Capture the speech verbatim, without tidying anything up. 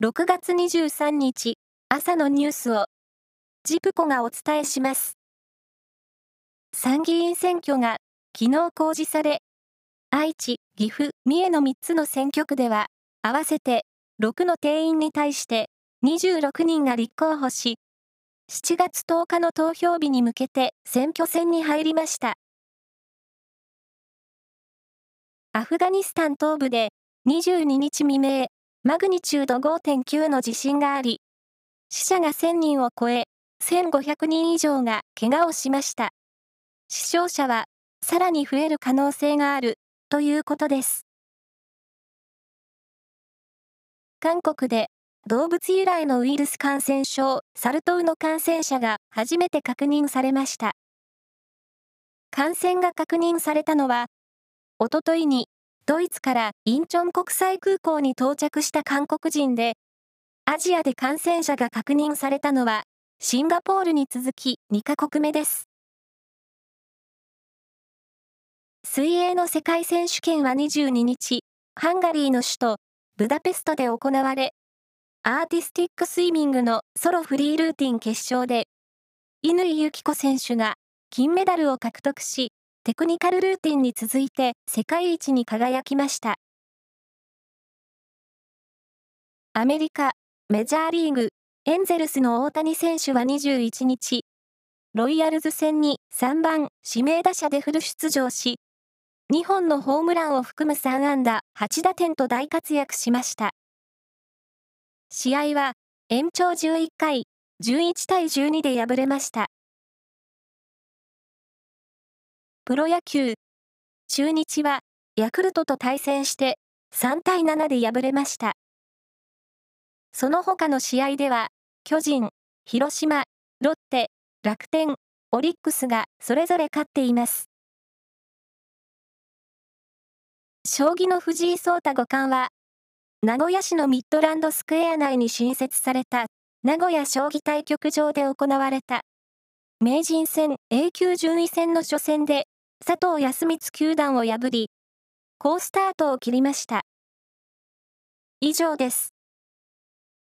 ろくがつにじゅうさんにち朝のニュースをジプコがお伝えします。参議院選挙が昨日公示され、愛知、岐阜、三重のみっつの選挙区では合わせてろくの定員に対してにじゅうろくにんが立候補し、しちがつとおかの投票日に向けて選挙戦に入りました。アフガニスタン東部でにじゅうににち未明、マグニチュード ごてんきゅう の地震があり、死者がせんにんを超え、せんごひゃくにん以上が怪我をしました。死傷者はさらに増える可能性があるということです。韓国で動物由来のウイルス感染症、サル痘の感染者が初めて確認されました。感染が確認されたのは、おとといにドイツからインチョン国際空港に到着した韓国人で、アジアで感染者が確認されたのは、シンガポールに続きにかこくめです。水泳の世界選手権はにじゅうににち、ハンガリーの首都ブダペストで行われ、アーティスティックスイミングのソロフリールーティン決勝で、乾友紀子選手が金メダルを獲得し、テクニカルルーティンに続いて世界一に輝きました。アメリカ、メジャーリーグ、エンゼルスの大谷選手はにじゅういちにち、ロイヤルズ戦にさんばん指名打者でフル出場し、にほんのホームランを含むさんあんだはちだてんと大活躍しました。試合は延長じゅういっかい、じゅういちたいじゅうにで敗れました。プロ野球、中日はヤクルトと対戦してさんたいななで敗れました。その他の試合では、巨人、広島、ロッテ、楽天、オリックスがそれぞれ勝っています。将棋の藤井聡太五冠は、名古屋市のミッドランドスクエア内に新設された名古屋将棋対局場で行われた名人戦 A 級順位戦の初戦で佐藤康光九段を破り、好スタートを切りました。以上です。